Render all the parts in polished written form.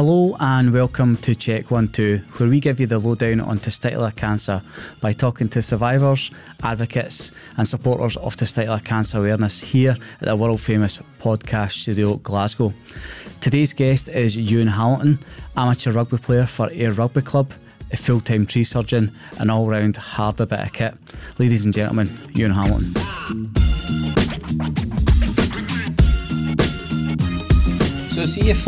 Hello and welcome to Check 1-2, where we give you the lowdown on testicular cancer by talking to survivors, advocates and supporters of testicular cancer awareness here at the world-famous podcast studio Glasgow. Today's guest is Euan Hamilton, amateur rugby player for Air Rugby Club, a full-time tree surgeon and all-round harder bit of kit. Ladies and gentlemen, Euan Hamilton. So see if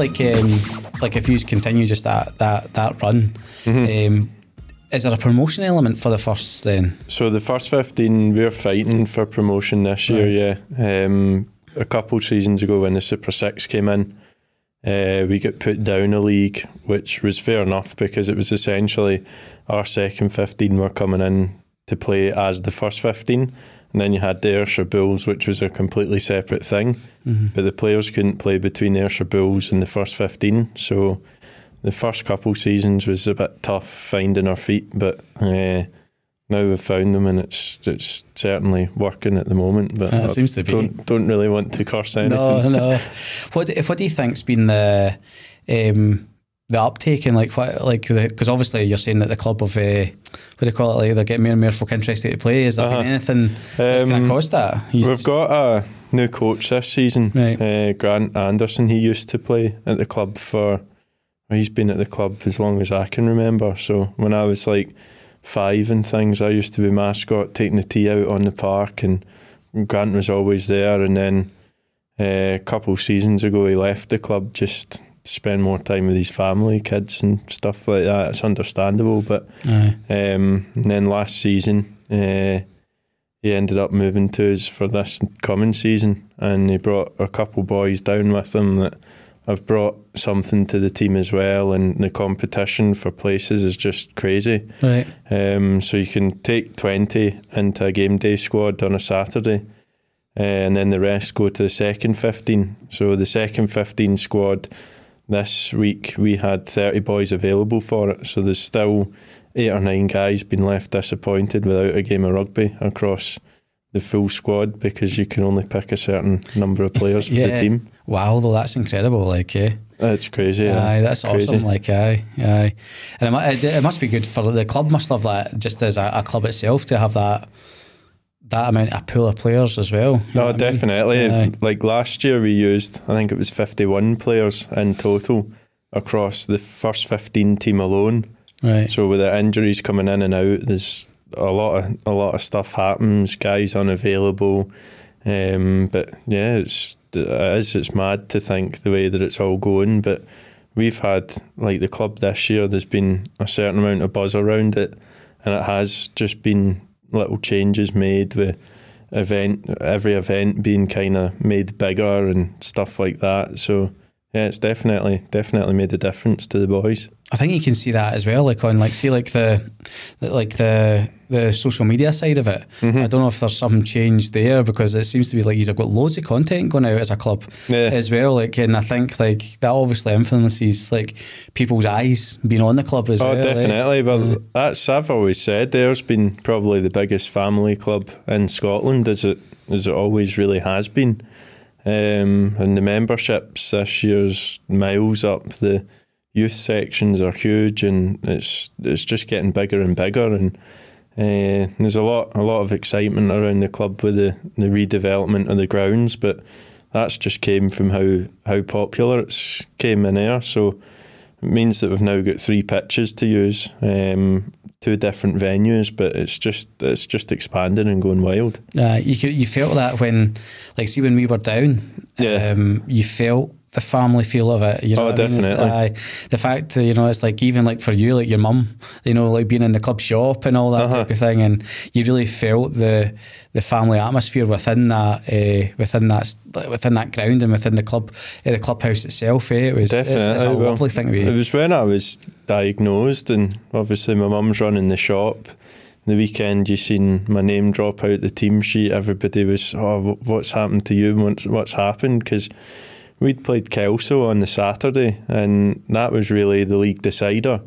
if you continue just that run, is there a promotion element for the first then? So the first 15, we're fighting for promotion this year, yeah. A couple of seasons ago when the Super 6 came in, we got put down a league, which was fair enough because it was essentially our second 15 were coming in to play as the first 15. And then you had the Ayrshire Bulls, which was a completely separate thing. Mm-hmm. But the players couldn't play between Ayrshire Bulls and the first 15. So the first couple seasons was a bit tough finding our feet. But now we've found them and it's certainly working at the moment. But it seems to be. Don't really want to curse anything. No. What do you think's been the uptake and because obviously you're saying that the club of what do you call it, like they're getting more and more folk interested to play. Is there been anything that's going to cause that? We've got a new coach this season, right. Grant Anderson. He used to play at the club he's been at the club as long as I can remember. So when I was like 5 and things, I used to be mascot, taking the tea out on the park, and Grant was always there. And then a couple seasons ago he left the club just spend more time with his family, kids and stuff like that. It's understandable, but and then last season he ended up moving to us for this coming season, and he brought a couple boys down with him that have brought something to the team as well, and the competition for places is just crazy. Right. So you can take 20 into a game day squad on a Saturday, and then the rest go to the second 15. So the second 15 squad this week, we had 30 boys available for it, so there's still 8 or 9 guys been left disappointed without a game of rugby across the full squad because you can only pick a certain number of players for the team. Wow, though, that's incredible. That's crazy. Aye, that's crazy. Awesome. Aye. And it must be good for the club. Must love that just as a club itself to have that amount of pool of players as well. No, definitely. Last year we used, I think it was 51 players in total across the first 15 team alone. Right. So with the injuries coming in and out, there's a lot of stuff happens, guys unavailable. But yeah, it's mad to think the way that it's all going. But we've had, the club this year, there's been a certain amount of buzz around it, and it has just been little changes made with every event being kind of made bigger and stuff like that. So yeah, it's definitely made a difference to the boys. I think you can see that as well, the social media side of it. Mm-hmm. I don't know if there's some change there because it seems to be you've got loads of content going out as a club as well. And I think that obviously influences people's eyes being on the club as well. Oh, definitely. I've always said there's been probably the biggest family club in Scotland as it always really has been. And the memberships this year's miles up. The youth sections are huge, and it's just getting bigger and bigger. And there's a lot of excitement around the club with the redevelopment of the grounds. But that's just came from how popular it's came in Ayr. So it means that we've now got 3 pitches to use, 2 different venues, but it's just expanding and going wild. You felt that when we were down, you felt the family feel of it. You know definitely. I mean? The fact it's for you, your mum, being in the club shop and all that type of thing, and you really felt the family atmosphere within that ground and within the club, the clubhouse itself. It was definitely it's a lovely thing to be. It was when I was diagnosed, and obviously my mum's running the shop. The weekend, you seen my name drop out the team sheet. Everybody was, what's happened to you? What's happened? Because we'd played Kelso on the Saturday, and that was really the league decider,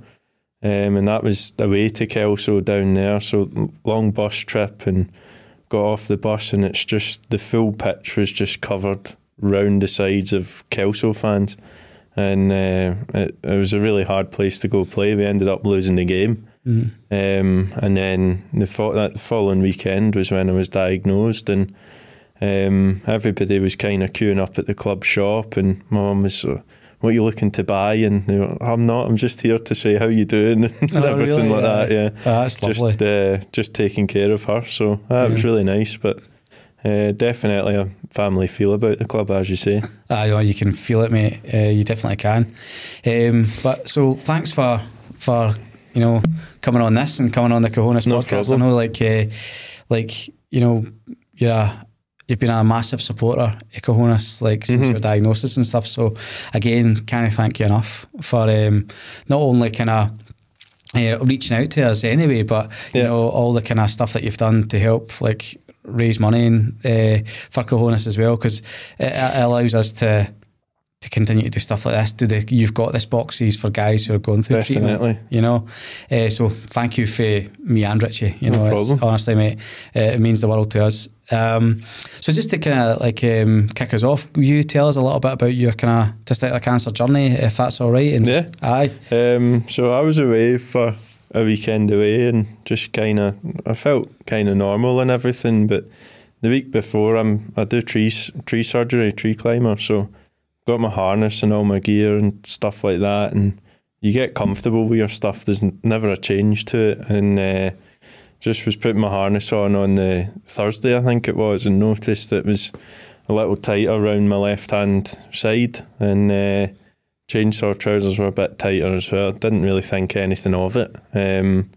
and that was away to Kelso down there, so long bus trip, and got off the bus, and it's just the full pitch was just covered round the sides of Kelso fans, and it was a really hard place to go play. We ended up losing the game. Mm. And then that following weekend was when I was diagnosed, and everybody was kind of queuing up at the club shop, and my mum was, what are you looking to buy? And they were, I'm not, I'm just here to say how you doing and everything really? Like yeah. that. Yeah, oh, that's lovely. Just taking care of her. So it was really nice, but definitely a family feel about the club, as you say. Oh, you can feel it, mate. You definitely can. But so thanks for you know, coming on this and coming on the Cojones no podcast. Problem. I know, like you know, you've been a massive supporter of Cojones, like since your diagnosis and stuff. So again, can't thank you enough for not only kind of reaching out to us anyway, but you know, all the kind of stuff that you've done to help like raise money and, for Cojones as well, because it allows us to continue to do stuff like this. Do the You've Got This boxes for guys who are going through treatment, you know. So thank you for me and Richie. You know, it's, honestly, mate, it means the world to us. So just to kind of like kick us off, will you tell us a little bit about your kind of testicular cancer journey, if that's all right? And so I was away for a weekend away, and just kind of I felt kind of normal and everything, but the week before I do tree surgery, tree climber, so got my harness and all my gear and stuff like that, and you get comfortable with your stuff. There's never a change to it, and just was putting my harness on the Thursday, I think it was, and noticed it was a little tighter around my left hand side, and chainsaw trousers were a bit tighter as well. Didn't really think anything of it, and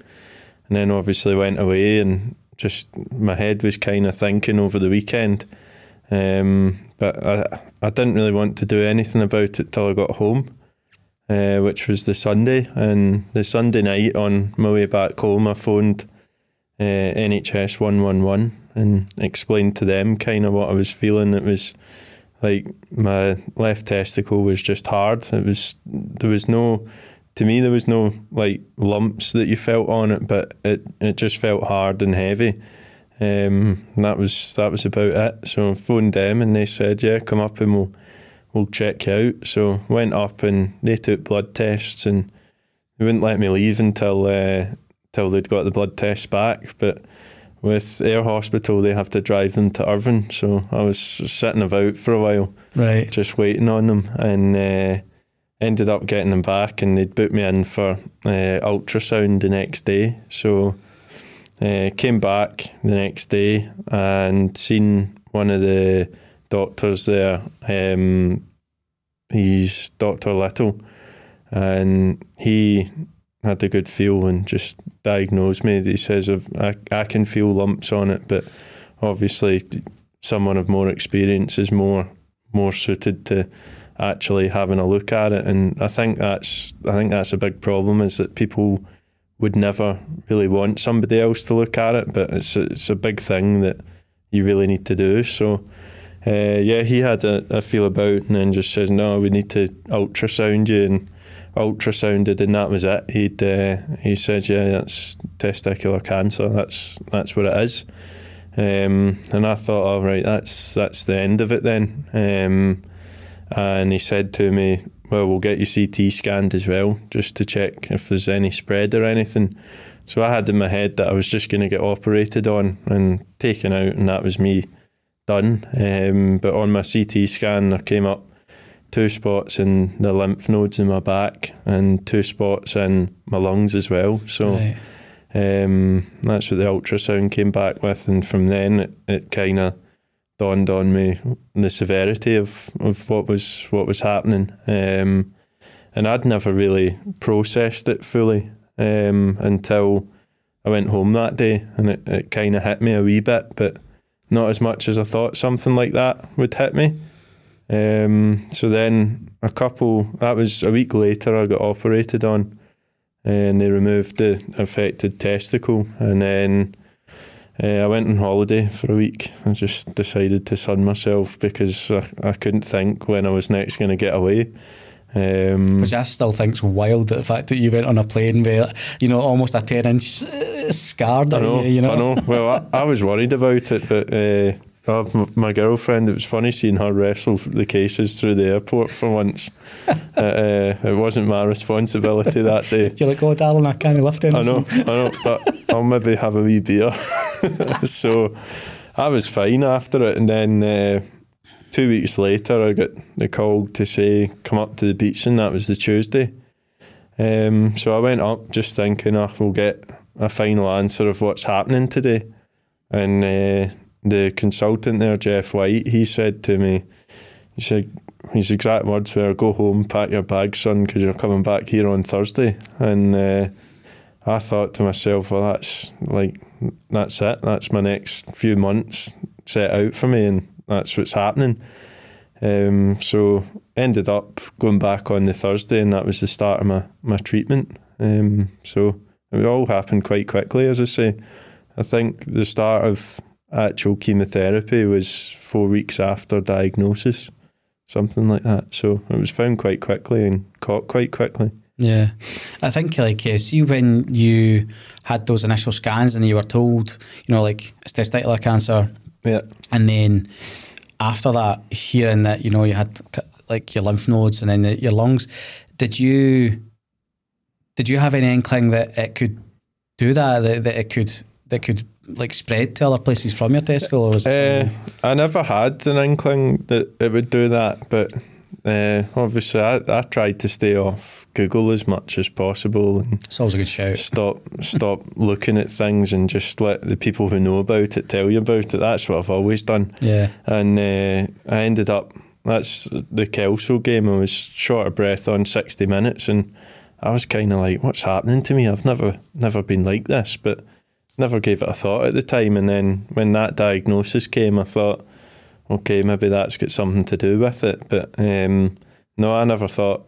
then obviously went away, and just my head was kind of thinking over the weekend. But I didn't really want to do anything about it till I got home, which was the Sunday. And the Sunday night on my way back home, I phoned NHS 111 and explained to them kind of what I was feeling. It was like my left testicle was just hard. To me, there was no like lumps that you felt on it, but it just felt hard and heavy. And that was about it. So I phoned them and they said, yeah, come up and we'll check you out. So went up and they took blood tests, and they wouldn't let me leave until they'd got the blood tests back. But with Air Hospital, they have to drive them to Irvine. So I was sitting about for a while, right, just waiting on them, and ended up getting them back, and they'd booked me in for ultrasound the next day. So came back the next day and seen one of the doctors there. He's Dr. Little, and he had a good feel and just diagnosed me. He says, I can feel lumps on it, but obviously someone of more experience is more suited to actually having a look at it. And I think that's a big problem, is that people would never really want somebody else to look at it, but it's a big thing that you really need to do. So he had a feel about, and then just says, no, we need to ultrasound you, and ultrasounded, and that was it. He said, yeah, that's testicular cancer, that's what it is. And I thought, all right, that's the end of it then. And he said to me, well, we'll get you CT scanned as well, just to check if there's any spread or anything. So I had in my head that I was just going to get operated on and taken out, and that was me done. But on my CT scan, I came up 2 spots in the lymph nodes in my back and 2 spots in my lungs as well. So that's what the ultrasound came back with, and from then it kind of dawned on me the severity of what was happening, and I'd never really processed it fully until I went home that day, and it kind of hit me a wee bit, but not as much as I thought something like that would hit me. So then that was a week later, I got operated on, and they removed the affected testicle, and then I went on holiday for a week. I just decided to sun myself because I couldn't think when I was next going to get away. Which I still think's wild, the fact that you went on a plane where, you know, almost a 10-inch scar down here, you know. I know. Well, I was worried about it, but My girlfriend, it was funny seeing her wrestle the cases through the airport for once. It wasn't my responsibility that day. You're like, oh, darling, I can't lift anything. I know, but I'll maybe have a wee beer. So I was fine after it. And then 2 weeks later, I got the call to say, come up to the Beatson. That was the Tuesday. So I went up just thinking, we'll get a final answer of what's happening today. And the consultant there, Jeff White, he said to me, he said, his exact words were, go home, pack your bags, son, because you're coming back here on Thursday. And I thought to myself, well, that's it. That's my next few months set out for me, and that's what's happening. So ended up going back on the Thursday, and that was the start of my treatment. So it all happened quite quickly, as I say. I think the start of actual chemotherapy was 4 weeks after diagnosis, something like that. So it was found quite quickly and caught quite quickly. Yeah. I think, see when you had those initial scans and you were told, it's testicular cancer. Yeah. And then after that, hearing that, you had your lymph nodes and then your lungs, did you have any inkling that it could do that it could spread to other places from your testicle, or was it? I never had an inkling that it would do that, but obviously I tried to stay off Google as much as possible. And it's always a good shout. Stop looking at things and just let the people who know about it tell you about it. That's what I've always done. Yeah. And I ended up, that's the Kelso game, I was short of breath on 60 minutes, and I was kind of like, what's happening to me? I've never been like this, but never gave it a thought at the time. And then when that diagnosis came, I thought, okay, maybe that's got something to do with it. But no, I never thought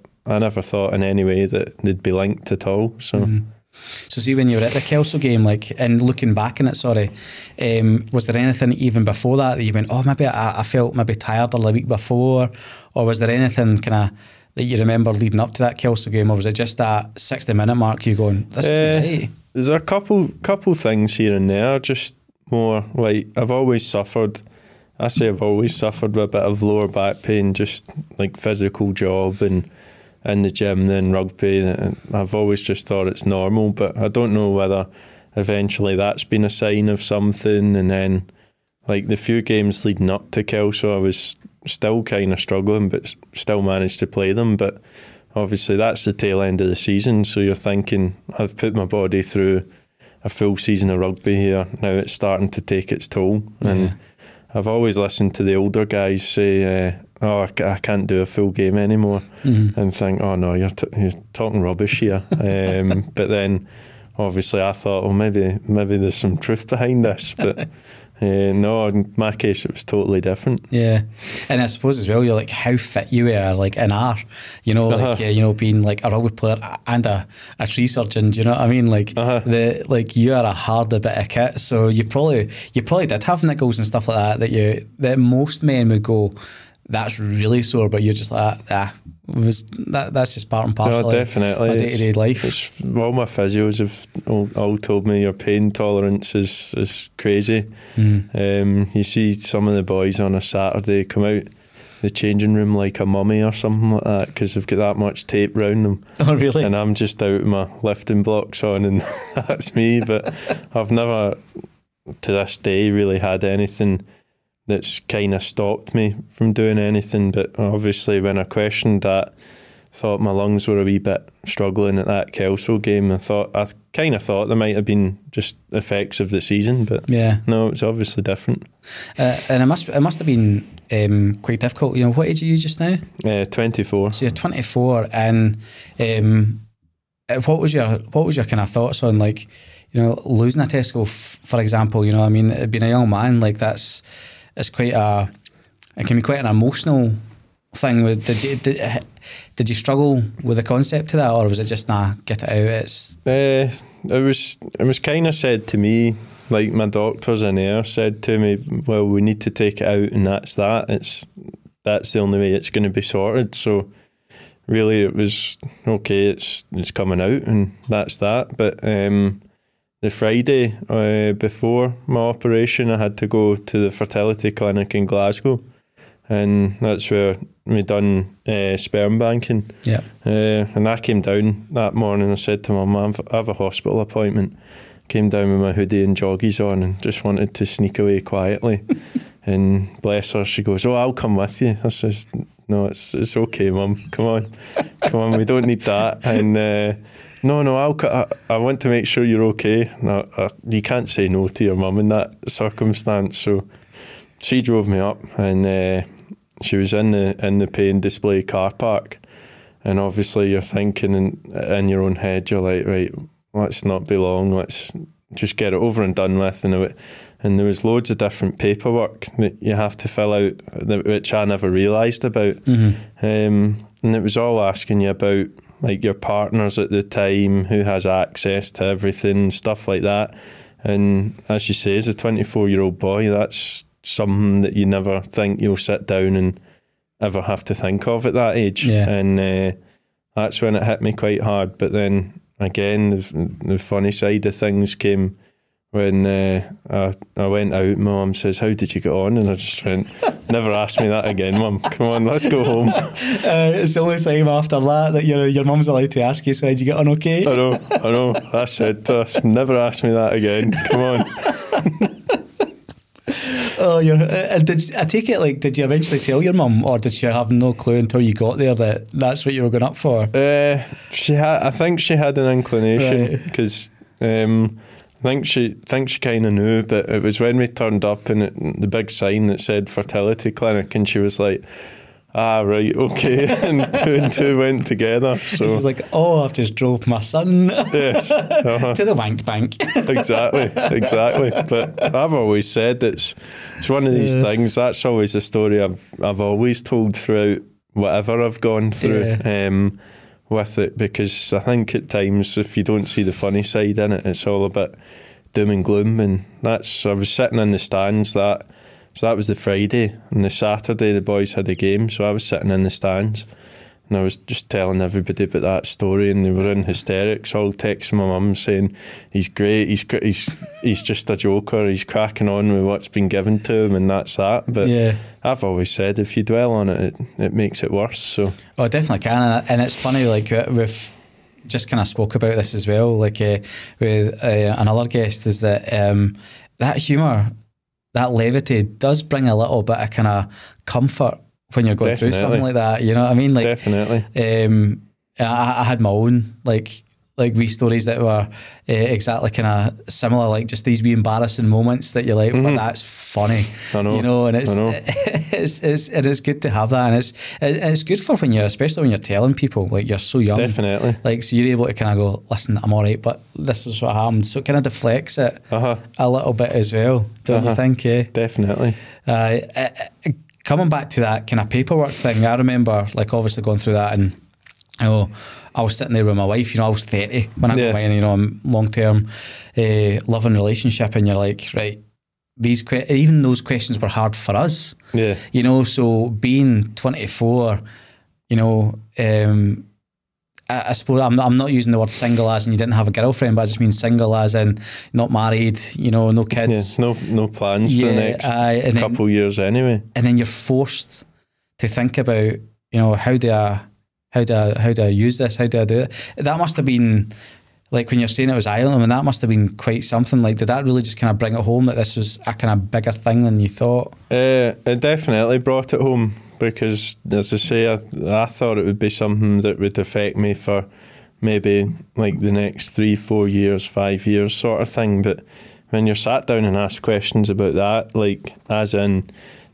in any way that they'd be linked at all. So, So see, when you were at the Kelso game, and looking back on it, was there anything even before that you went, maybe I felt maybe tired the week before, or was there anything kind of that you remember leading up to that Kelso game, or was it just that 60-minute mark you going, this is great? There's a couple things here and there, just more like I've always suffered with a bit of lower back pain, just like physical job and in the gym, then rugby. And I've always just thought it's normal, but I don't know whether eventually that's been a sign of something. And then the few games leading up to Kelso, I was still kind of struggling, but still managed to play them. But obviously that's the tail end of the season, so you're thinking, I've put my body through a full season of rugby here, now it's starting to take its toll. And I've always listened to the older guys say, I can't do a full game anymore, and think, you're talking rubbish here. But then obviously I thought, maybe there's some truth behind this, but no, in my case it was totally different. Yeah, and I suppose as well, you're like how fit you were, in Ayr, being a rugby player and a tree surgeon. Do you know what I mean? You are a harder bit of kit, so you probably did have niggles and stuff like that that most men would go, that's really sore, but you're just like, that's just part and parcel. No, definitely. Day-to-day life. All my physios have all told me your pain tolerance is crazy. You see some of the boys on a Saturday come out the changing room like a mummy or something like that, because they've got that much tape round them. Oh, really? And I'm just out with my lifting blocks on, and that's me. But I've never, to this day, really had anything that's kind of stopped me from doing anything. But obviously when I questioned that, thought my lungs were a wee bit struggling at that Kelso game. I kind of thought there might have been just effects of the season, but no, it's obviously different. And it must have been quite difficult. What age are you just now? 24. So you're 24, and what was your kind of thoughts on losing a testicle, for example? I mean, being a young man, it's quite it can be quite an emotional thing. Did you struggle with the concept of that, or was it just get it out? It was kind of said to me, my doctors in Ayr said to me, well, we need to take it out, and that's that. That's the only way it's going to be sorted. So really, it was okay. It's coming out, and that's that. But the Friday before my operation, I had to go to the fertility clinic in Glasgow, and that's where we done sperm banking. Yeah. And I came down that morning. I said to my mum, I have a hospital appointment. Came down with my hoodie and joggies on and just wanted to sneak away quietly. And bless her, she goes, "Oh, I'll come with you." I says, "No, it's okay, Mum. Come on, come on. We don't need that." And no, I want to make sure you're okay. No, you can't say no to your mum in that circumstance. So she drove me up, and she was in the pay and display car park. And obviously, you're thinking in your own head, you're like, right, let's not be long. Let's just get it over and done with. And there was loads of different paperwork that you have to fill out, which I never realised about. Mm-hmm. And it was all asking you about like your partners at the time, who has access to everything, stuff like that. And as you say, as a 24-year-old boy, that's something that you never think you'll sit down and ever have to think of at that age. Yeah. And that's when it hit me quite hard. But then again, the funny side of things came when I went out. My mum says, "How did you get on?" And I just went, "Never ask me that again, Mum. Come on, let's go home." It's the only time after that your mum's allowed to ask you, "So did you get on okay?" I know. I said to her, "Never ask me that again. Come on." Oh, I take it, like, did you eventually tell your mum, or did she have no clue until you got there that that's what you were going up for? I think she had an inclination, because... Right. I think she kind of knew, but it was when we turned up and the big sign that said fertility clinic, and she was like, "Ah, right, okay." And two and two went together. So she's like, "Oh, I've just drove my son." Yes. Uh-huh. To the wank bank. Exactly. But I've always said it's one of these things. That's always a story I've always told throughout whatever I've gone through. Yeah. With it, because I think at times if you don't see the funny side in it, it's all a bit doom and gloom. And I was sitting in the stands so that was the Friday, and the Saturday the boys had a game, so I was sitting in the stands and I was just telling everybody about that story, and they were in hysterics, all texting my mum saying, "He's great, he's just a joker, he's cracking on with what's been given to him," and that's that. But yeah. I've always said if you dwell on it, it makes it worse. So. Oh, I definitely can, and it's funny, like, we've just kind of spoke about this as well, like with another guest, is that that humour, that levity does bring a little bit of kind of comfort when you're going through something like that, you know what I mean? Like, definitely. I had my own like wee stories that were exactly kind of similar, like just these wee embarrassing moments that you're like, "But that's funny." I know. You know, and it's good to have that, and it's good for when you're, especially when you're telling people, like, you're so young. Definitely. Like, so you're able to kind of go, "Listen, I'm all right, but this is what happened." So it kind of deflects it a little bit as well, don't you think? Yeah. Definitely. Coming back to that kind of paperwork thing, I remember, like, obviously going through that, and I was sitting there with my wife, I was 30 when I got mine, I'm long-term loving relationship, and you're like, right, these even those questions were hard for us. Yeah. So being 24, I suppose I'm not using the word single as in you didn't have a girlfriend, but I just mean single as in not married, no kids. Yeah, no plans for the next couple years anyway. And then you're forced to think about, how do I use this? How do I do it? That must have been, like, when you're saying it was Ireland, I mean, that must have been quite something. Like, did that really just kind of bring it home that this was a kind of bigger thing than you thought? It definitely brought it home, because, as I say, I thought it would be something that would affect me for maybe like the next 3-4 years, 5 years sort of thing. But when you're sat down and asked questions about that, like, as in,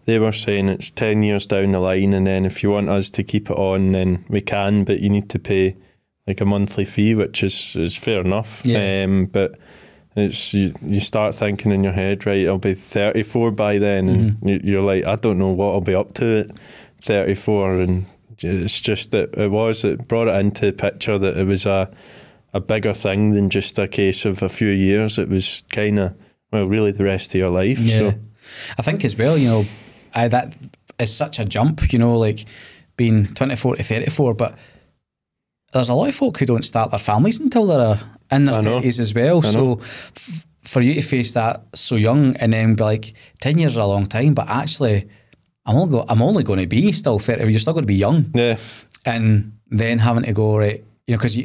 they were saying it's 10 years down the line, and then if you want us to keep it on, then we can, but you need to pay like a monthly fee, which is fair enough. Yeah. But it's you start thinking in your head, right, I'll be 34 by then, and you're like, I don't know what I'll be up to at 34. And it's just that it brought it into the picture that it was a bigger thing than just a case of a few years. It was kind of, well, really the rest of your life. Yeah. So I think as well, that is such a jump, like being 24 to 34, but there's a lot of folk who don't start their families until they're in their 30s as well. So for you to face that so young and then be like, 10 years is a long time, but actually I'm only going to be still 30. You're still going to be young. Yeah. And then having to go, right, you know, because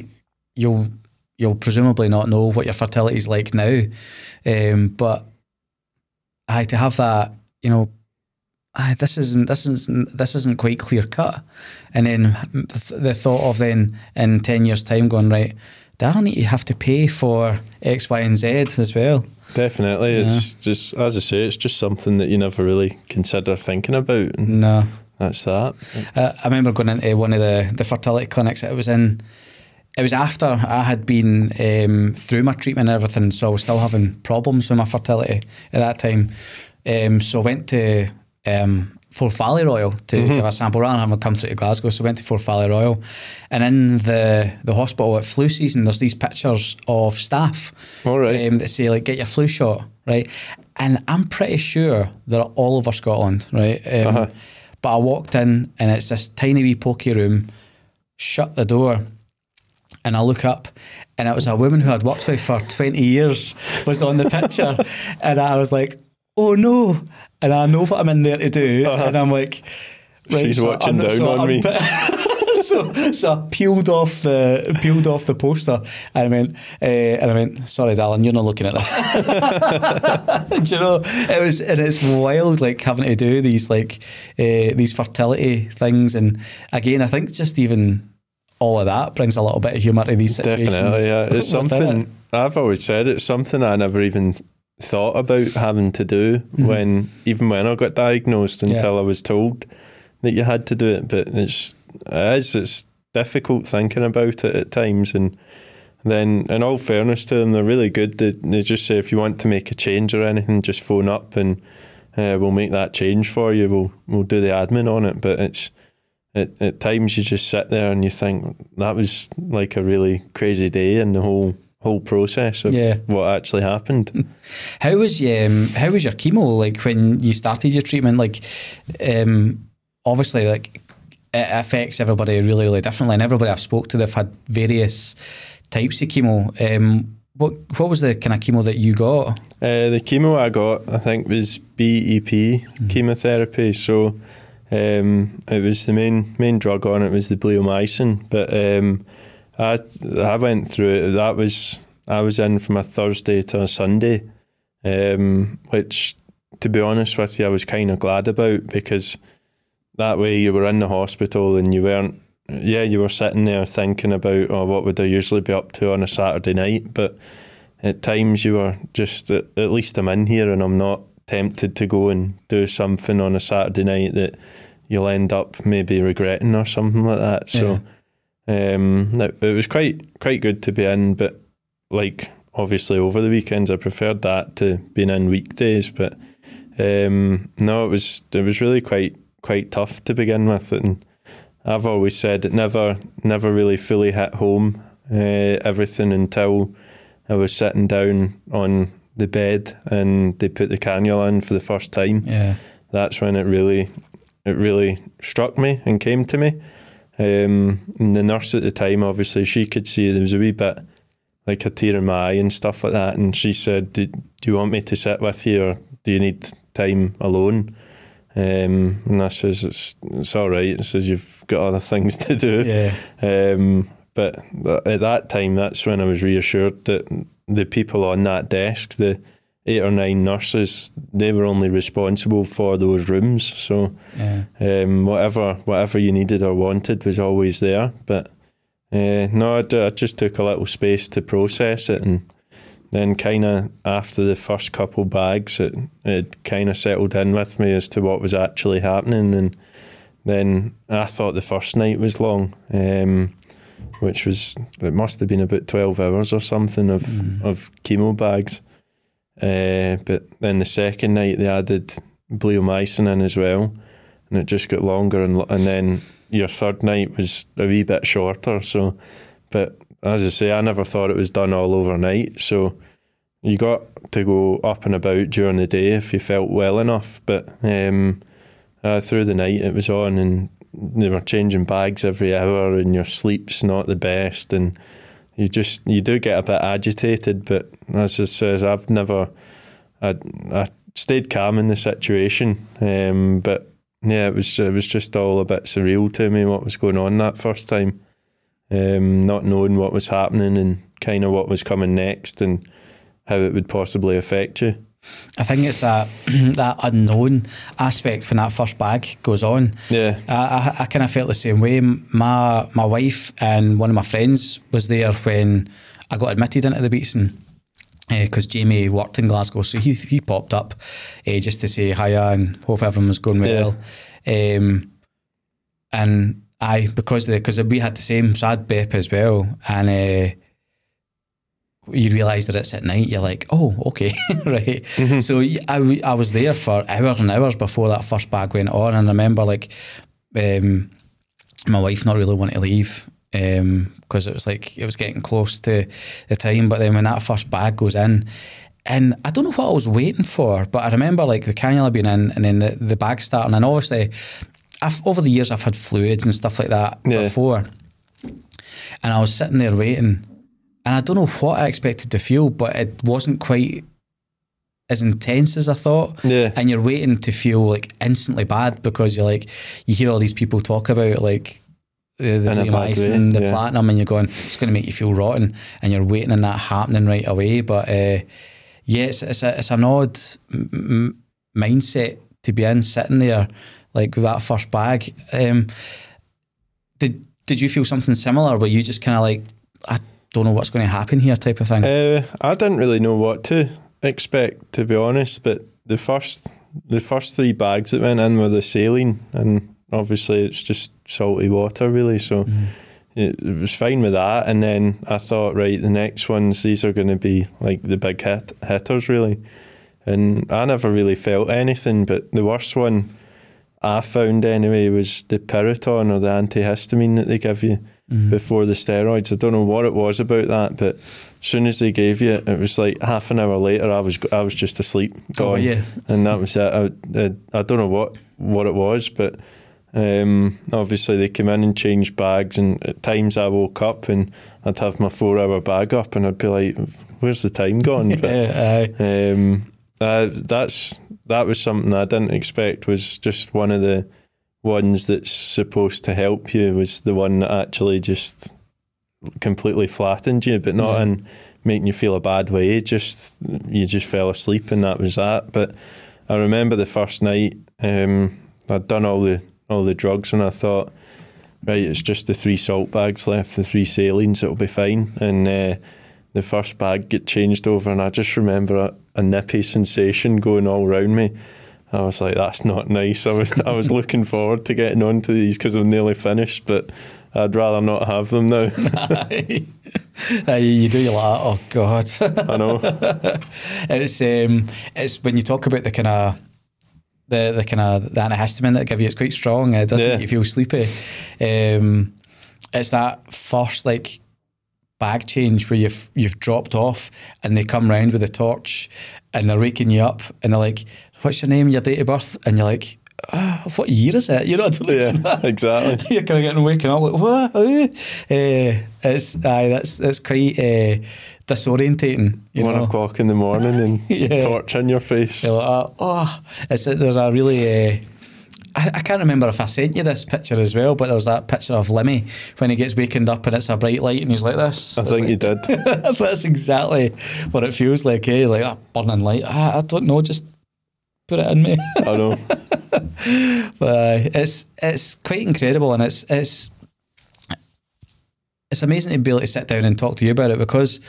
you'll presumably not know what your fertility is like now. But I had to have that, you know, this isn't quite clear cut. And then the thought of then in 10 years time going, right, do I need to have to pay for X, Y and Z as well? Definitely. Yeah. It's just, as I say, it's just something that you never really consider thinking about. No. That's that. I remember going into one of the fertility clinics that I was in. It was after I had been through my treatment and everything, so I was still having problems with my fertility at that time. So I went to Forth Valley Royal to give a sample rather than having come through to Glasgow. So I went to Forth Valley Royal, and in the hospital at flu season, there's these pictures of staff that say, like, get your flu shot, right? And I'm pretty sure they're all over Scotland, right? But I walked in, and it's this tiny wee pokey room, shut the door, and I look up, and it was a woman who I'd worked with for 20 years was on the picture, and I was like, oh no, and I know what I'm in there to do, and I'm like, right, she's so watching down on me. So I peeled off the poster, and I went, sorry, darling, you're not looking at this. Do you know? It was, and it's wild, like having to do these fertility things, and again, I think just even all of that brings a little bit of humour to these situations. Definitely, yeah. It's something I've always said. It's something I never even thought about having to do when I got diagnosed until I was told that you had to do it. But it's difficult thinking about it at times. And then, in all fairness to them, they're really good. They just say, if you want to make a change or anything, just phone up and we'll make that change for you. We'll do the admin on it. But at times you just sit there and you think, that was like a really crazy day in the whole process of what actually happened. How was your chemo, like, when you started your treatment? Like, obviously, like, it affects everybody really, really differently, and everybody I've spoke to, they've had various types of chemo. What was the kind of chemo that you got? The chemo I got, I think, was BEP chemotherapy. So it was the main drug on it was the bleomycin, but I went through it. I was in from a Thursday to a Sunday, which, to be honest with you, I was kind of glad about, because that way you were in the hospital and you weren't. Yeah, you were sitting there thinking about, oh, what would I usually be up to on a Saturday night? But at times you were just, at least I'm in here and I'm not tempted to go and do something on a Saturday night that you'll end up maybe regretting or something like that. So it was quite good to be in, but, like, obviously over the weekends I preferred that to being in weekdays. But no, it was really quite tough to begin with, and I've always said it never really fully hit home everything until I was sitting down on the bed and they put the cannula in for the first time. Yeah, that's when it really struck me and came to me. And the nurse at the time, obviously, she could see there was a wee bit like a tear in my eye and stuff like that, and she said, do you want me to sit with you, or do you need time alone? And I says, it's all right. I says, you've got other things to do. Yeah. But at that time, that's when I was reassured that the people on that desk, the 8 or 9 nurses, they were only responsible for those rooms. So whatever you needed or wanted was always there. But I just took a little space to process it, and then kind of after the first couple bags, it kind of settled in with me as to what was actually happening. And then I thought the first night was long, which was, it must have been about 12 hours or something of chemo bags. But then the second night they added bleomycin in as well, and it just got longer, and then your third night was a wee bit shorter. So, but as I say, I never thought it was done all overnight. So you got to go up and about during the day if you felt well enough. But through the night it was on, and they were changing bags every hour, and your sleep's not the best, and you do get a bit agitated, but as it says, I stayed calm in the situation, but yeah, it was just all a bit surreal to me what was going on that first time, not knowing what was happening and kind of what was coming next and how it would possibly affect you. I think it's that unknown aspect when that first bag goes on. Yeah, I kind of felt the same way. My wife and one of my friends was there when I got admitted into the Beatson, because Jamie worked in Glasgow, so he popped up just to say hiya and hope everyone was going well. Yeah. And I because we had the same, so I had BEP as well, and. You realise that it's at night, you're like, oh, okay, right. Mm-hmm. So I was there for hours and hours before that first bag went on, and I remember my wife not really wanting to leave because it was like, it was getting close to the time, but then when that first bag goes in, and I don't know what I was waiting for, but I remember the cannula being in and then the bag starting, and obviously over the years I've had fluids and stuff like that before, and I was sitting there waiting. And I don't know what I expected to feel, but it wasn't quite as intense as I thought. Yeah. And you're waiting to feel instantly bad because you're you hear all these people talk about the bleomycin, the platinum, and you're going, it's going to make you feel rotten. And you're waiting and that happening right away. But it's an odd mindset to be in, sitting there with that first bag. Did you feel something similar? Were you just kind of I don't know what's going to happen here type of thing? I didn't really know what to expect, to be honest, but the first three bags that went in were the saline, and obviously it's just salty water really, so it was fine with that. And then I thought, right, the next ones, these are going to be the big hitters really, and I never really felt anything, but the worst one I found anyway was the Piriton, or the antihistamine that they give you before the steroids. I don't know what it was about that, but as soon as they gave you it, it was half an hour later I was just asleep, gone. Oh, yeah. And that was it. I don't know what it was, but obviously they came in and changed bags, and at times I woke up and I'd have my 4-hour bag up and I'd be like, where's the time gone? But, that was something I didn't expect, was just one of the ones that's supposed to help you was the one that actually just completely flattened you, but not in making you feel a bad way, you just fell asleep and that was that. But I remember the first night, I'd done all the drugs and I thought, right, it's just the 3 salt bags left, the 3 salines, it'll be fine. And the first bag get changed over, and I just remember a nippy sensation going all round me. I was like, that's not nice. I was looking forward to getting onto these because I'm nearly finished, but I'd rather not have them now. You do, you're like, oh God. I know. It's when you talk about the kind of the antihistamine that give you, it's quite strong. It doesn't make you feel sleepy. It's that first bag change where you've dropped off and they come round with a torch and they're waking you up and they're like, what's your name, your date of birth? And you're like, what year is it? You're not doing that. Exactly. You're kind of getting waking up like, what? That's quite disorientating. You 1 o'clock in the morning and torch in your face. You're like, there's a really... I can't remember if I sent you this picture as well, but there was that picture of Limmy when he gets wakened up and it's a bright light and he's like this. I think you did. That's exactly what it feels like, eh? Like that burning light. I don't know, just put it in me. I know. But it's quite incredible, and it's amazing to be able to sit down and talk to you about it, because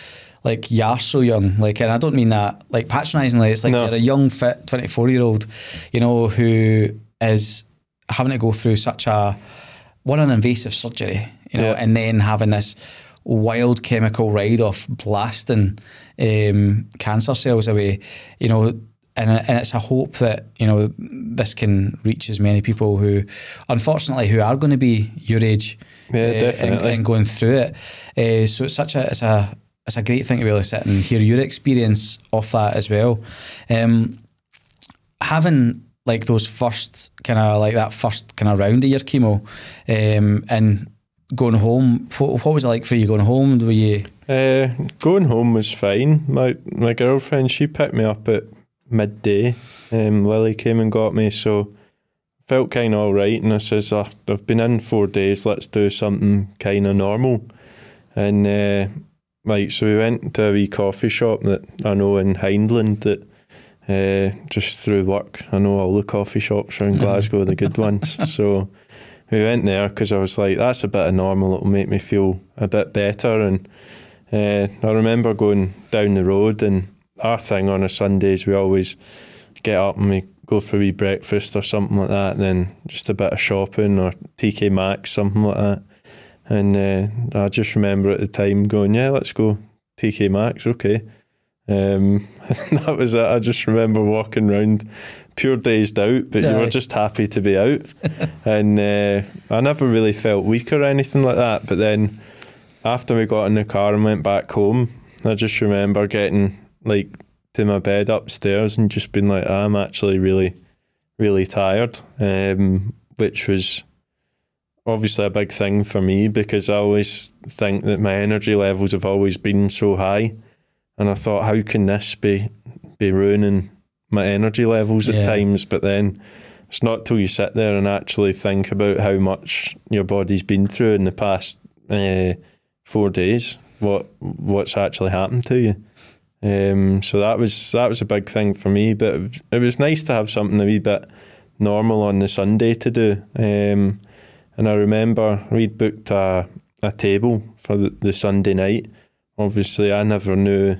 you're so young, and I don't mean that patronisingly, it's you're a young, fit 24-year-old, who is having to go through such an invasive surgery, and then having this wild chemical ride off blasting cancer cells away, and it's a hope that this can reach as many people who, unfortunately, who are going to be your age, definitely, and going through it. So it's such a great thing to be able to sit and hear your experience of that as well. Having those first kind of that first kind of round of your chemo, and going home, what was it like for you going home? Were you going home was fine. My girlfriend, she picked me up at midday. Lily came and got me, so felt kind of all right. And I says, I've been in 4 days, let's do something kind of normal. And so we went to a wee coffee shop that I know in Hindland that just through work, I know all the coffee shops around Glasgow, the good ones. So we went there because I was like, that's a bit of normal, it'll make me feel a bit better. And I remember going down the road, and our thing on a Sunday is we always get up and we go for a wee breakfast or something like that, and then just a bit of shopping or TK Maxx, something like that. And I just remember at the time going, yeah, let's go TK Maxx, okay. That was it. I just remember walking round, pure dazed out, but you were just happy to be out. And I never really felt weak or anything like that. But then after we got in the car and went back home, I just remember getting to my bed upstairs and just being like, I'm actually really, really tired, which was obviously a big thing for me because I always think that my energy levels have always been so high. And I thought, how can this be ruining my energy levels at times? But then it's not till you sit there and actually think about how much your body's been through in the past 4 days, what's actually happened to you. So that was a big thing for me. But it was nice to have something a wee bit normal on the Sunday to do. And I remember we'd booked a table for the Sunday night. Obviously, I never knew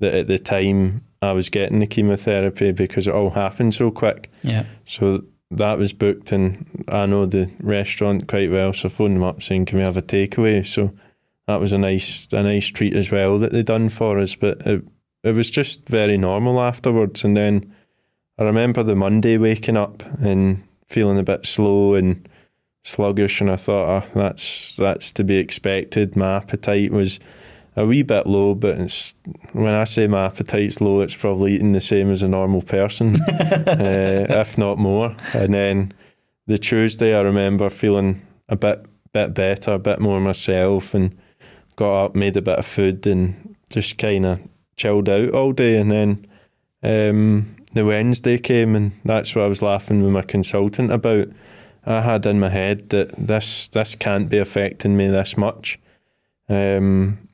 that at the time I was getting the chemotherapy because it all happened so quick. Yeah. So that was booked, and I know the restaurant quite well, so I phoned them up saying, can we have a takeaway? So that was a nice treat as well that they done for us. But it was just very normal afterwards. And then I remember the Monday waking up and feeling a bit slow and sluggish, and I thought, that's to be expected. My appetite was a wee bit low, but it's, when I say my appetite's low, it's probably eating the same as a normal person, if not more. And then the Tuesday, I remember feeling a bit better, a bit more myself, and got up, made a bit of food, and just kind of chilled out all day. And then the Wednesday came, and that's what I was laughing with my consultant about. I had in my head that this can't be affecting me this much.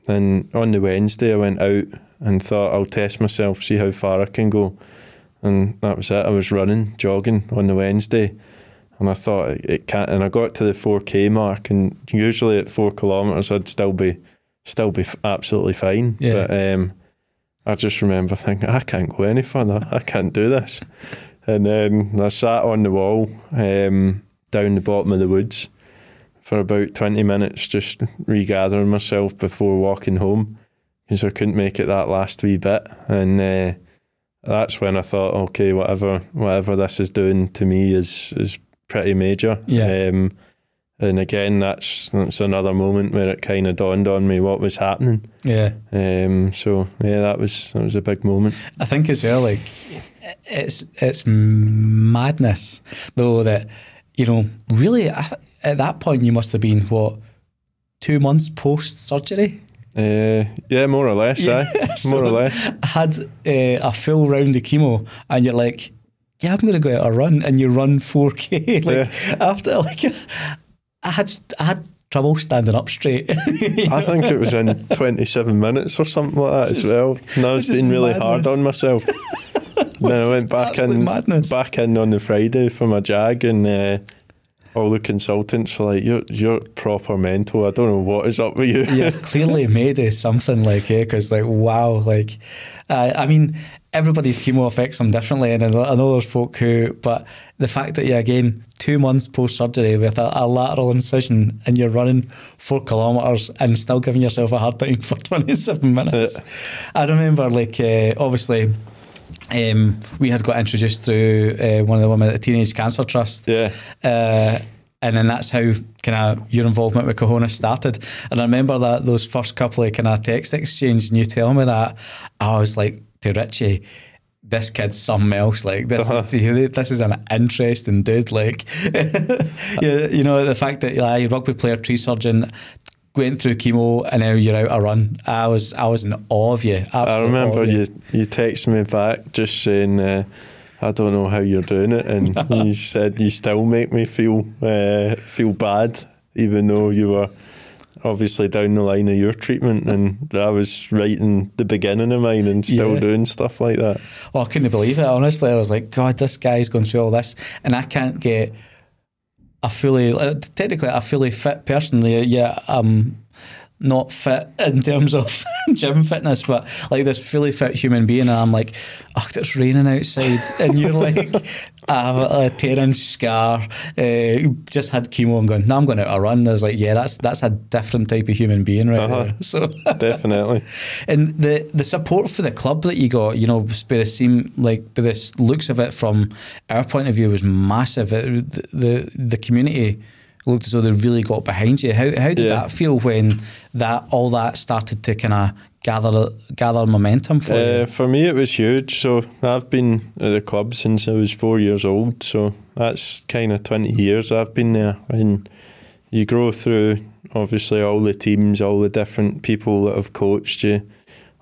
And on the Wednesday I went out and thought, I'll test myself, see how far I can go. And that was it. I was jogging on the Wednesday. And I thought, it can't. And I got to the 4K mark, and usually at 4 kilometres I'd still be absolutely fine. Yeah. But I just remember thinking, I can't go any further. I can't do this. And then I sat on the wall down the bottom of the woods for about 20 minutes, just regathering myself before walking home because I couldn't make it that last wee bit. And that's when I thought, okay, whatever this is doing to me is pretty major. Yeah. And again, that's another moment where it kind of dawned on me what was happening. Yeah. That was a big moment. I think as well, it's madness though that, really, at that point, you must have been, 2 months post-surgery? More or less, yeah. So more or less. I had a full round of chemo, and you're like, yeah, I'm going to go out and run, and you run 4K. After, I had trouble standing up straight. I think it was in 27 minutes or something like that as well. And I was being really hard on myself. Then I went back in on the Friday for my jag, and all the consultants were like, you're proper mental. I don't know what is up with you. You've clearly made it something because I mean, everybody's chemo affects them differently, and I know there's folk who, but the fact that you, again, 2 months post-surgery with a lateral incision, and you're running 4 kilometres and still giving yourself a hard time for 27 minutes. I remember obviously... we had got introduced through one of the women at the Teenage Cancer Trust. Yeah. And then that's how kind of your involvement with Cojones started. And I remember that those first couple of kind of text exchanges, and you telling me that, I was like, to Richie, this kid's something else. Like this, this is an interesting dude. Like, you know, the fact that you're a rugby player, tree surgeon, went through chemo, and now you're out a run. I was in awe of you. Absolutely. I remember you texted me back just saying, I don't know how you're doing it, and you said you still make me feel bad, even though you were obviously down the line of your treatment, and I was right in the beginning of mine and still doing stuff like that. Oh, I couldn't believe it. Honestly, I was like, God, this guy's going through all this, and I can't get a fully fit person. Yeah, not fit in terms of gym fitness, but like this fully fit human being, and I'm like, oh, it's raining outside, and you're like, I have a 10-inch scar, just had chemo, and going, no, I'm going out a run. I was like, yeah, that's a different type of human being right there. So definitely. And the support for the club that you got, you know, by the looks of it from our point of view, was massive. The community looked as though they really got behind you. How did that feel when all that started to kind of gather momentum for you? For me, it was huge. So I've been at the club since I was 4 years old. So that's kind of 20 years I've been there. And you grow through, obviously, all the teams, all the different people that have coached you,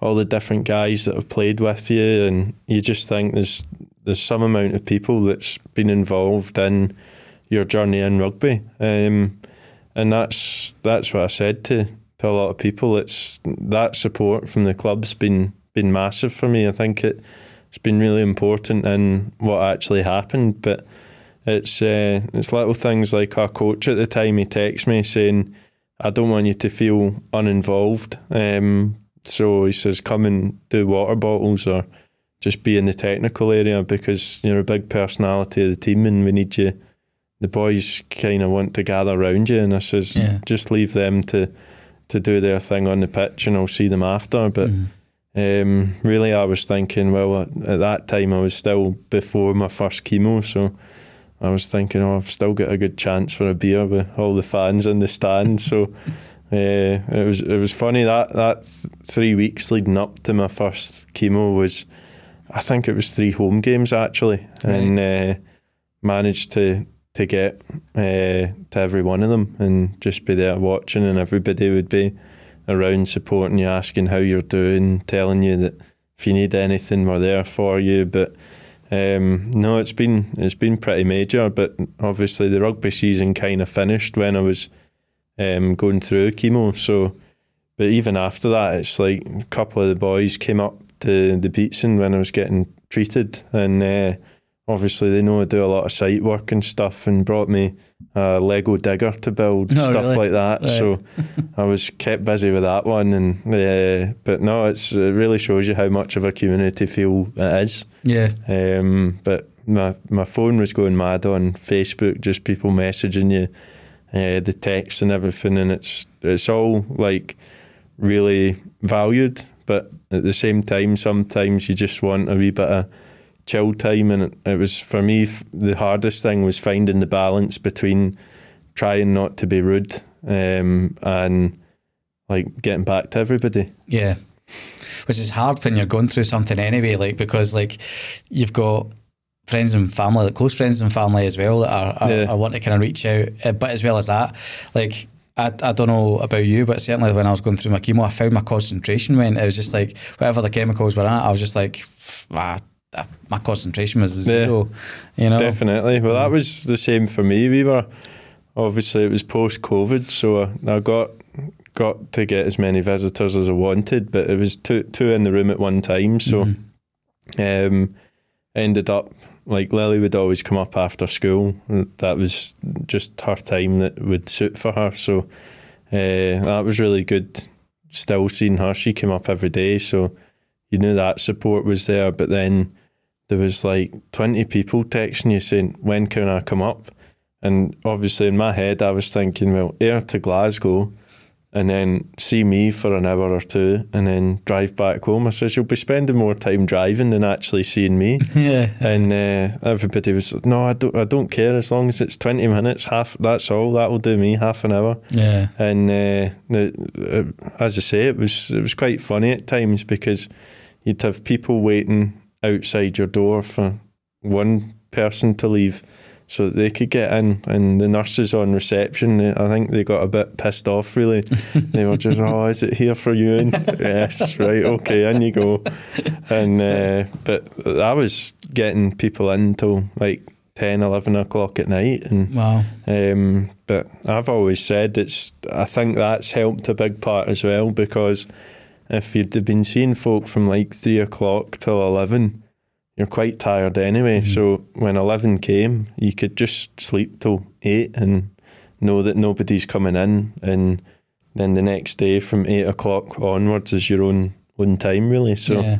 all the different guys that have played with you. And you just think there's some amount of people that's been involved in your journey in rugby, and that's what I said to a lot of people. It's that support from the club's been massive for me. I think it's been really important in what actually happened. But it's little things like our coach at the time. He texts me saying, "I don't want you to feel uninvolved." So he says, "Come and do water bottles or just be in the technical area because you're a big personality of the team and we need you." The boys kind of want to gather around you, and I says, just leave them to do their thing on the pitch and I'll see them after. But really I was thinking, well, at that time I was still before my first chemo, so I was thinking, I've still got a good chance for a beer with all the fans in the stand. So it was funny that 3 weeks leading up to my first chemo was, I think it was 3 home games actually, and managed to get to every one of them and just be there watching, and everybody would be around supporting you, asking how you're doing, telling you that if you need anything we're there for you. But no, it's been pretty major. But obviously the rugby season kind of finished when I was going through chemo. So, but even after that, it's like a couple of the boys came up to the Beatson when I was getting treated, and obviously, they know I do a lot of site work and stuff, and brought me a Lego digger to build like that. Right. So I was kept busy with that one. And but no, it really shows you how much of a community feel it is. Yeah. But my phone was going mad on Facebook, just people messaging you, the texts and everything, and it's all like really valued. But at the same time, sometimes you just want a wee bit of chill time, and it was for me the hardest thing was finding the balance between trying not to be rude and like getting back to everybody. Yeah, which is hard when you're going through something anyway, like because like you've got friends and family, like close friends and family as well, that are want to kind of reach out. But as well as that, like I don't know about you, but certainly when I was going through my chemo, I found my concentration went. It was just like whatever the chemicals were in it, I was just like, my concentration was zero, you know. Definitely. Well, that was the same for me. We were, obviously it was post-COVID, so I got to get as many visitors as I wanted, but it was two in the room at one time. So ended up, like Lily would always come up after school. That was just her time that would suit for her. So that was really good. Still seeing her, she came up every day. So you knew that support was there, but then there was like 20 people texting you saying, when can I come up? And obviously in my head, I was thinking, well, Air to Glasgow and then see me for an hour or two and then drive back home. I says, you'll be spending more time driving than actually seeing me. Yeah. And everybody was like, no, I don't care. As long as it's 20 minutes, that's all. That will do me, half an hour. Yeah. And as I say, it was quite funny at times because you'd have people waiting outside your door for one person to leave so that they could get in. And the nurses on reception, I think they got a bit pissed off, really. They were just, oh, is it here for you? And, yes, right, okay, in you go. And but I was getting people in till like 10, 11 o'clock at night. And, wow. But I've always said I think that's helped a big part as well, because if you'd been seeing folk from like 3 o'clock till 11, you're quite tired anyway. Mm-hmm. So when 11 came, you could just sleep till 8 and know that nobody's coming in. And then the next day from 8 o'clock onwards is your own time, really. So yeah.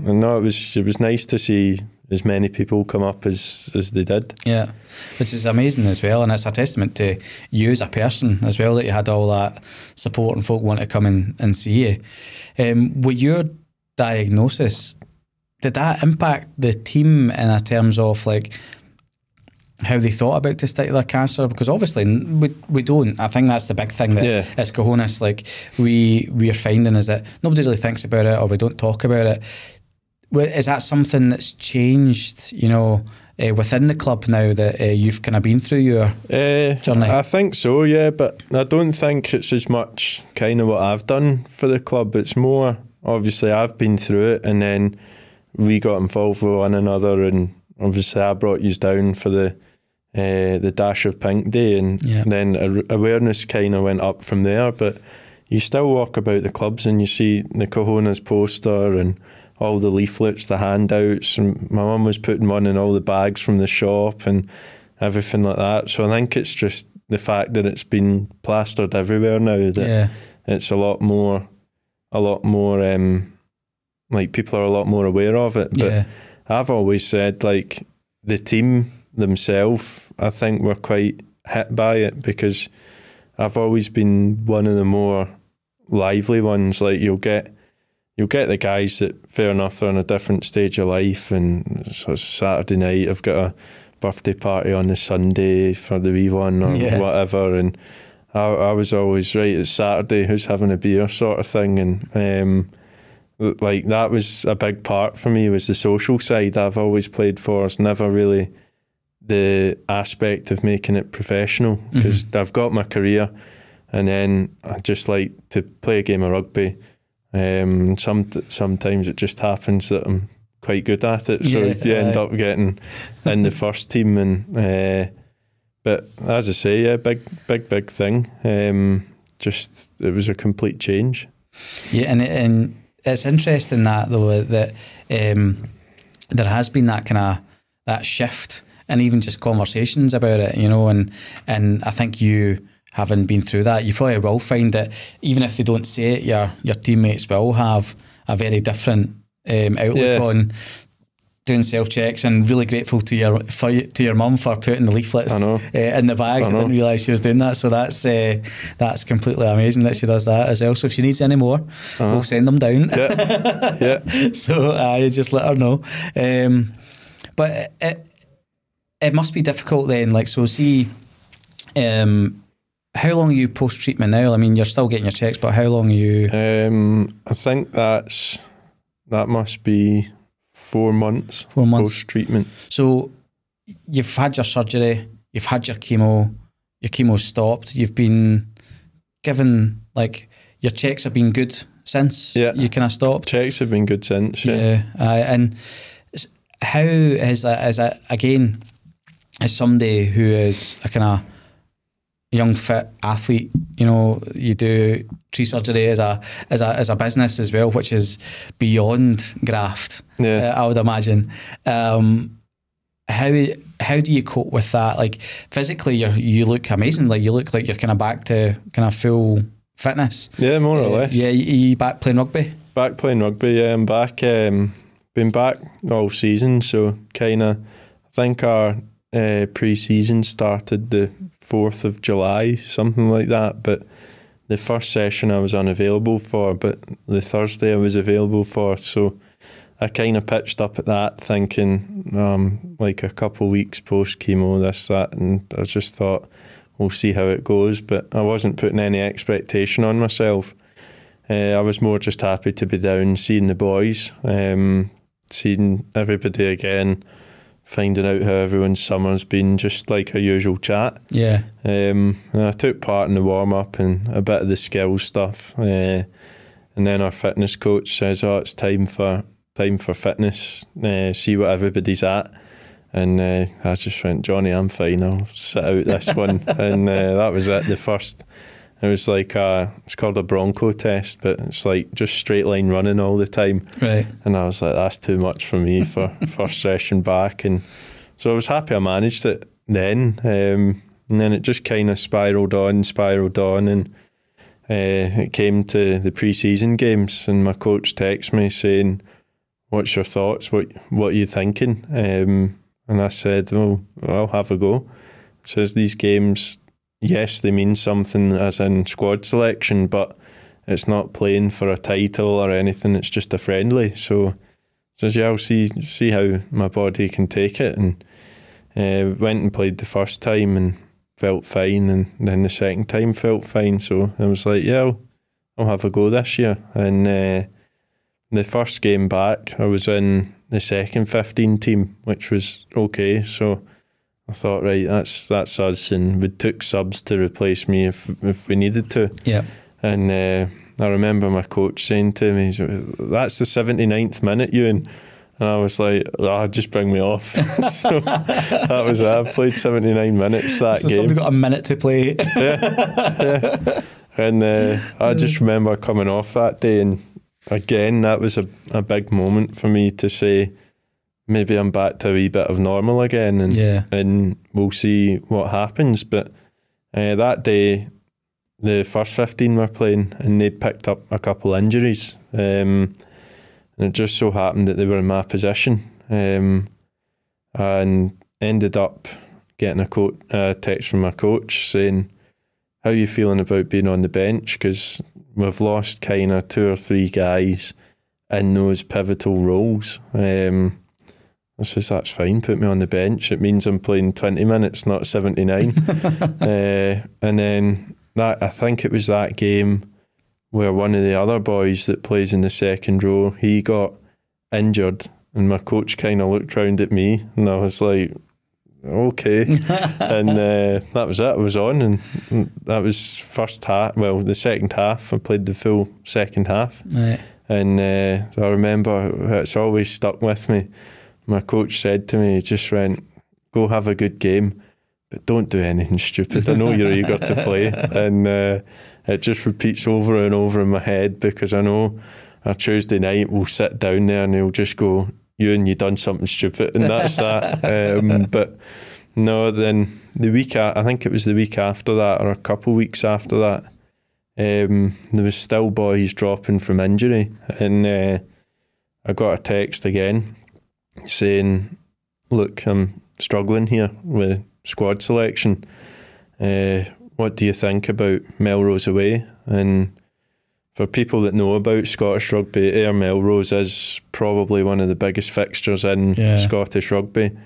No, it was nice to see as many people come up as they did. Yeah, which is amazing as well, and it's a testament to you as a person as well, that you had all that support and folk want to come in and see you. With your diagnosis, did that impact the team in terms of like how they thought about testicular cancer? Because obviously we don't. I think that's the big thing that as Cojones, like we're finding, is that nobody really thinks about it, or we don't talk about it. Is that something that's changed, you know, within the club now that you've kind of been through your journey? I think so, yeah, but I don't think it's as much kind of what I've done for the club. It's more, obviously, I've been through it, and then we got involved with one another, and obviously I brought you down for the Dash of Pink Day, and then awareness kind of went up from there. But you still walk about the clubs and you see the Cojones poster and all the leaflets, the handouts, and my mum was putting one in all the bags from the shop and everything like that. So I think it's just the fact that it's been plastered everywhere now, that it's a lot more like people are a lot more aware of it. But I've always said, like, the team themselves, I think were quite hit by it, because I've always been one of the more lively ones. Like you'll get the guys that, fair enough, they're on a different stage of life, and so it's Saturday night, I've got a birthday party on the Sunday for the wee one or whatever, and I was always, right, it's Saturday, who's having a beer sort of thing. And like that was a big part for me, was the social side I've always played for. It's never really the aspect of making it professional, because I've got my career, and then I just like to play a game of rugby. Sometimes it just happens that I'm quite good at it, so you end up getting in the first team. And but as I say, big thing. Just it was a complete change. Yeah, and it's interesting that though, that there has been that kind of that shift, and even just conversations about it, you know. And I think you, having been through that, you probably will find that even if they don't say it, your teammates will have a very different outlook on doing self-checks. And really grateful to your mum for putting the leaflets in the bags. I didn't realise she was doing that. So that's completely amazing that she does that as well. So if she needs any more, we'll send them down. Yeah. So I just let her know. But it must be difficult then. Like, so see... how long are you post-treatment now? I mean, you're still getting your checks, but how long are you... I think that must be 4 months. 4 months. Post-treatment. So you've had your surgery, you've had your chemo's stopped, you've been given, like, your checks have been good since you kind of stopped? Checks have been good since, and how is that, again, as somebody who is a kind of young fit athlete, you know, you do tree surgery as a business as well, which is beyond graft. I would imagine. How do you cope with that? Like physically, you look amazing. Like you look like you're kind of back to kind of full fitness. Yeah, more or less. Yeah, you back playing rugby? Back playing rugby. Yeah, I'm back. Been back all season, so kind of think our pre-season started the 4th of July, something like that, but the first session I was unavailable for, but the Thursday I was available for, so I kind of pitched up at that thinking like a couple weeks post-chemo, this, that, and I just thought we'll see how it goes, but I wasn't putting any expectation on myself. I was more just happy to be down seeing the boys, seeing everybody again, finding out how everyone's summer's been, just like our usual chat. Yeah. And I took part in the warm-up and a bit of the skills stuff. And then our fitness coach says, oh, it's time for fitness, see what everybody's at. And I just went, Johnny, I'm fine, I'll sit out this one. And that was it, the first. It was like, it's called a Bronco test, but it's like just straight line running all the time. Right. And I was like, that's too much for me for first session back. And so I was happy I managed it then. And then it just kind of spiraled on. And it came to the pre-season games, and my coach texted me saying, what's your thoughts? What are you thinking? And I said, well, I'll have a go. He says, these games, yes, they mean something as in squad selection, but it's not playing for a title or anything. It's just a friendly. So he says, yeah, I'll see how my body can take it. And went and played the first time and felt fine. And then the second time felt fine. So I was like, yeah, I'll have a go this year. And the first game back, I was in the second 15 team, which was okay. So I thought, right, that's us, and we took subs to replace me if we needed to. Yeah. And I remember my coach saying to me, that's the 79th minute, Euan. And I was like, just bring me off. So that was it. I played 79 minutes that game. So somebody got a minute to play. Yeah. And I just remember coming off that day, and again, that was a big moment for me to say, maybe I'm back to a wee bit of normal again, and we'll see what happens. But that day, the first 15 were playing, and they picked up a couple injuries. And it just so happened that they were in my position, and ended up getting a text from my coach saying, how are you feeling about being on the bench? Because we've lost kind of two or three guys in those pivotal roles. I says, that's fine, put me on the bench. It means I'm playing 20 minutes, not 79. And then I think it was that game where one of the other boys that plays in the second row, he got injured, and my coach kind of looked round at me, and I was like, okay. And that was it. I was on, and that was the second half. I played the full second half. Right. And I remember, it's always stuck with me. My coach said to me, he just went, go have a good game, but don't do anything stupid. I know you're eager to play. And it just repeats over and over in my head, because I know on Tuesday night we'll sit down there and he'll just go, Euan, you done something stupid, and that's that. But no, then the week, I think it was the week after that, or a couple of weeks after that, there was still boys dropping from injury. And I got a text again saying, look, I'm struggling here with squad selection. What do you think about Melrose away? And for people that know about Scottish rugby, Ayr Melrose is probably one of the biggest fixtures in Scottish rugby. And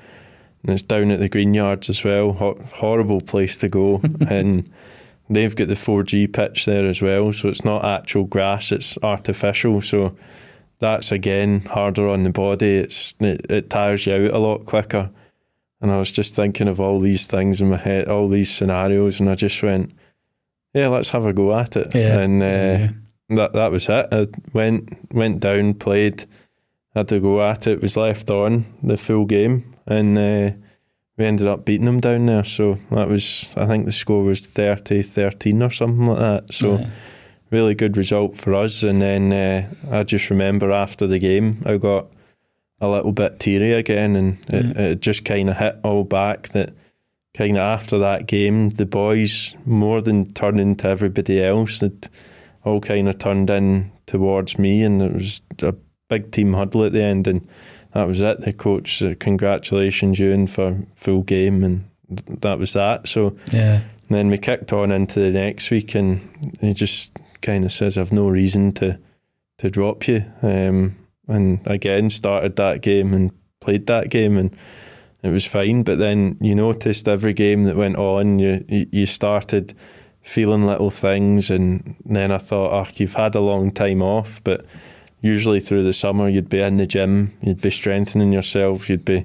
it's down at the Greenyards as well. Horrible place to go. And they've got the 4G pitch there as well. So it's not actual grass, it's artificial. So that's, again, harder on the body. It tires you out a lot quicker. And I was just thinking of all these things in my head, all these scenarios. And I just went, yeah, let's have a go at it. Yeah. And That was it. I went down, played, had to go at it, was left on the full game, and we ended up beating them down there. So that was, I think the score was 30-13 or something like that. So really good result for us. And then I just remember after the game, I got a little bit teary again, and it just kind of hit all back that kind of after that game, the boys, more than turning to everybody else, that all kind of turned in towards me, and it was a big team huddle at the end, and that was it. The coach said, congratulations, Euan, for full game, and that was that. So then we kicked on into the next week, and he just kind of says, I've no reason to drop you. And again, started that game and played that game, and it was fine. But then you noticed every game that went on, you started feeling little things, and then I thought, you've had a long time off, but usually through the summer you'd be in the gym, you'd be strengthening yourself, you'd be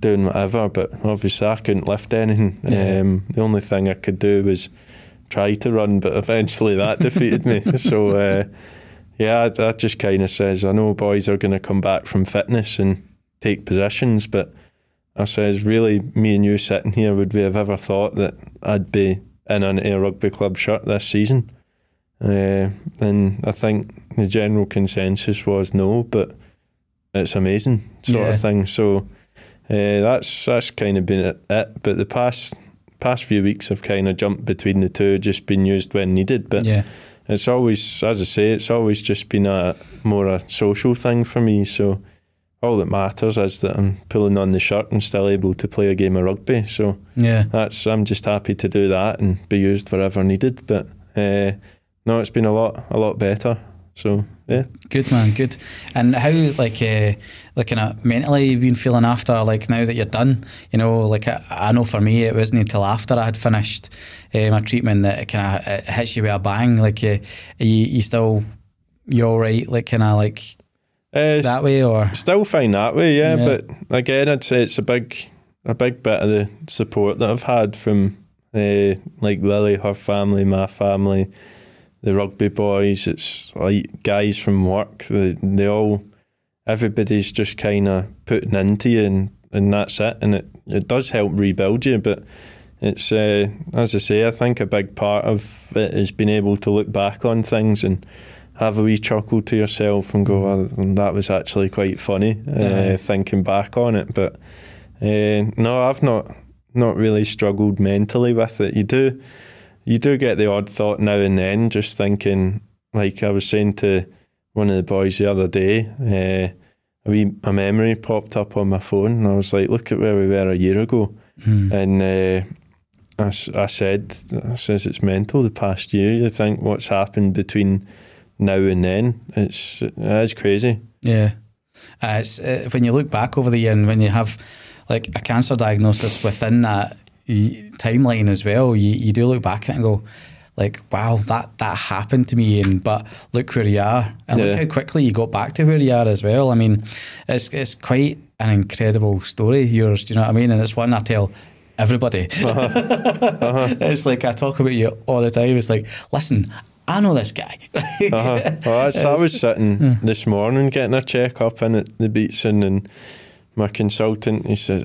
doing whatever, but obviously I couldn't lift anything. Yeah. The only thing I could do was try to run, but eventually that defeated me. So yeah, that just kind of says, I know boys are going to come back from fitness and take positions, but I says, really, me and you sitting here, would we have ever thought that I'd be in an Air Rugby Club shirt this season? And I think the general consensus was no, but it's amazing sort of thing. So that's kind of been it. But the past few weeks I've kind of jumped between the two, just been used when needed. But it's always, as I say, it's always just been a more social thing for me. So all that matters is that I'm pulling on the shirt and still able to play a game of rugby. So I'm just happy to do that and be used wherever needed. But no, it's been a lot better. So yeah, good man, good. And how, looking at mentally, you've been feeling after, now that you're done? You know, I know for me, it wasn't until after I had finished my treatment that it kind of hits you with a bang. You're all right, that way, or still fine that way, yeah. But again, I'd say it's a big bit of the support that I've had from Lily, her family, my family, the rugby boys. It's like guys from work. Everybody's just kind of putting into you, and that's it. And it does help rebuild you. But it's as I say, I think a big part of it is being able to look back on things and have a wee chuckle to yourself and go, oh, that was actually quite funny, thinking back on it. But no, I've not really struggled mentally with it. You do get the odd thought now and then, just thinking, I was saying to one of the boys the other day, a memory popped up on my phone and I was like, look at where we were a year ago. And I said it's mental the past year. You think what's happened between now and then, it's crazy. When you look back over the year, and when you have a cancer diagnosis within that timeline as well, you do look back at it and go, wow, that happened to me, but look where you are, and look how quickly you got back to where you are as well. I mean, it's quite an incredible story, yours, do you know what I mean? And it's one I tell everybody. It's I talk about you all the time. It's listen, I know this guy. I was sitting this morning getting a check up in at the Beatson, and my consultant, he says,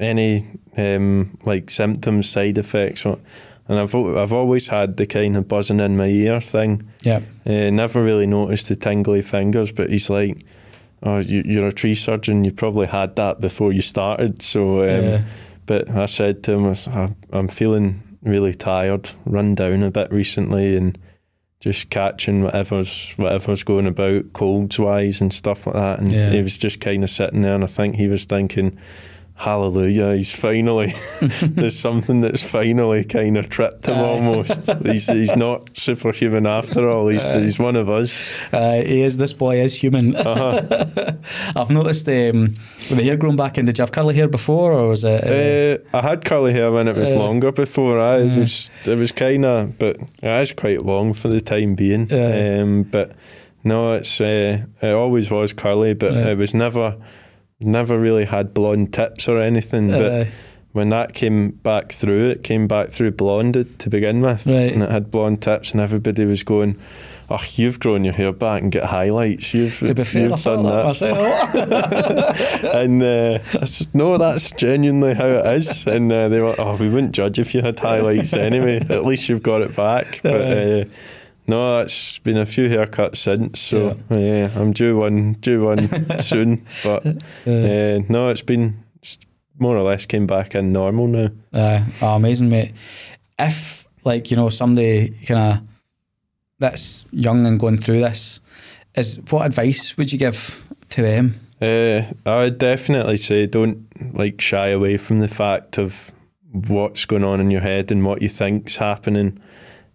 any symptoms, side effects? And I've always had the kind of buzzing in my ear thing. Yeah. Never really noticed the tingly fingers, but he's like, oh, you're a tree surgeon, you probably had that before you started. So, but I said to him, I'm feeling really tired, run down a bit recently, and just catching whatever's going about, colds wise and stuff like that. And he was just kind of sitting there, and I think he was thinking, hallelujah, he's finally there's something that's finally kind of tripped him almost. He's not superhuman after all. He's one of us. This boy is human. I've noticed with the hair growing back in, did you have curly hair before, or was it I had curly hair when it was longer before. It was kind of, but it is quite long for the time being. But no, it's it always was curly, but it was never really had blonde tips or anything, but when that came back through, it came back through blonded to begin with, and it had blonde tips, and everybody was going, oh, you've grown your hair back and get highlights, you've done that. And I said, no, that's genuinely how it is. And they were, oh, we wouldn't judge if you had highlights anyway, at least you've got it back. But no, it's been a few haircuts since, so I'm due one soon. But no, it's been more or less came back in normal now. Amazing, mate. If somebody kind of that's young and going through this, what advice would you give to them? I would definitely say don't shy away from the fact of what's going on in your head and what you think's happening.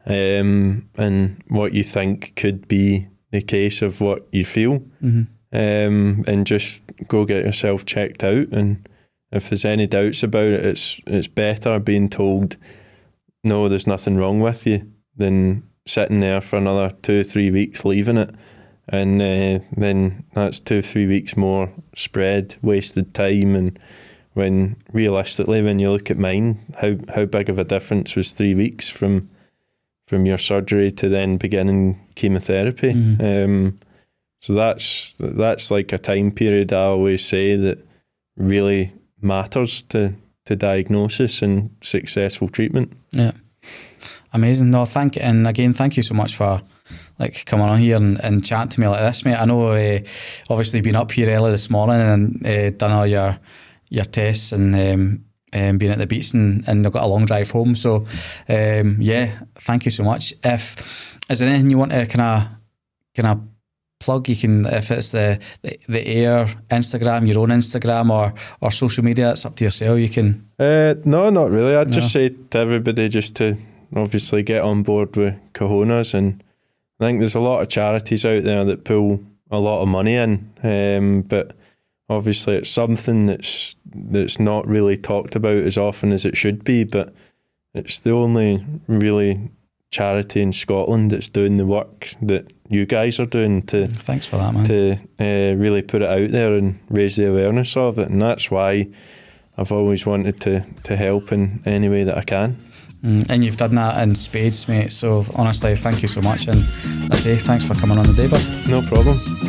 And what you think could be the case of what you feel, and just go get yourself checked out. And if there's any doubts about it, it's better being told, no, there's nothing wrong with you, than sitting there for another 2 or 3 weeks leaving it And then that's 2-3 weeks more spread, wasted time. And when realistically, when you look at mine, how big of a difference was 3 weeks from your surgery to then beginning chemotherapy? So that's like a time period I always say that really matters to diagnosis and successful treatment. Yeah, amazing. No, thank you so much for coming on here and chatting to me like this, mate. I know obviously been up here early this morning and done all your tests and being at the Beatson, and I've got a long drive home. So thank you so much. Is there anything you want to kind of plug? You can, if it's the Air Instagram, your own Instagram or social media, it's up to yourself. You can. No, not really. I'd just say to everybody just to obviously get on board with Cojones, and I think there's a lot of charities out there that pull a lot of money in, but obviously it's something that's not really talked about as often as it should be, but it's the only really charity in Scotland that's doing the work that you guys are doing to thanks for that, man. to really put it out there and raise the awareness of it, and that's why I've always wanted to help in any way that I can. And you've done that in spades, mate, so honestly thank you so much, and I say thanks for coming on the day, bud. No problem.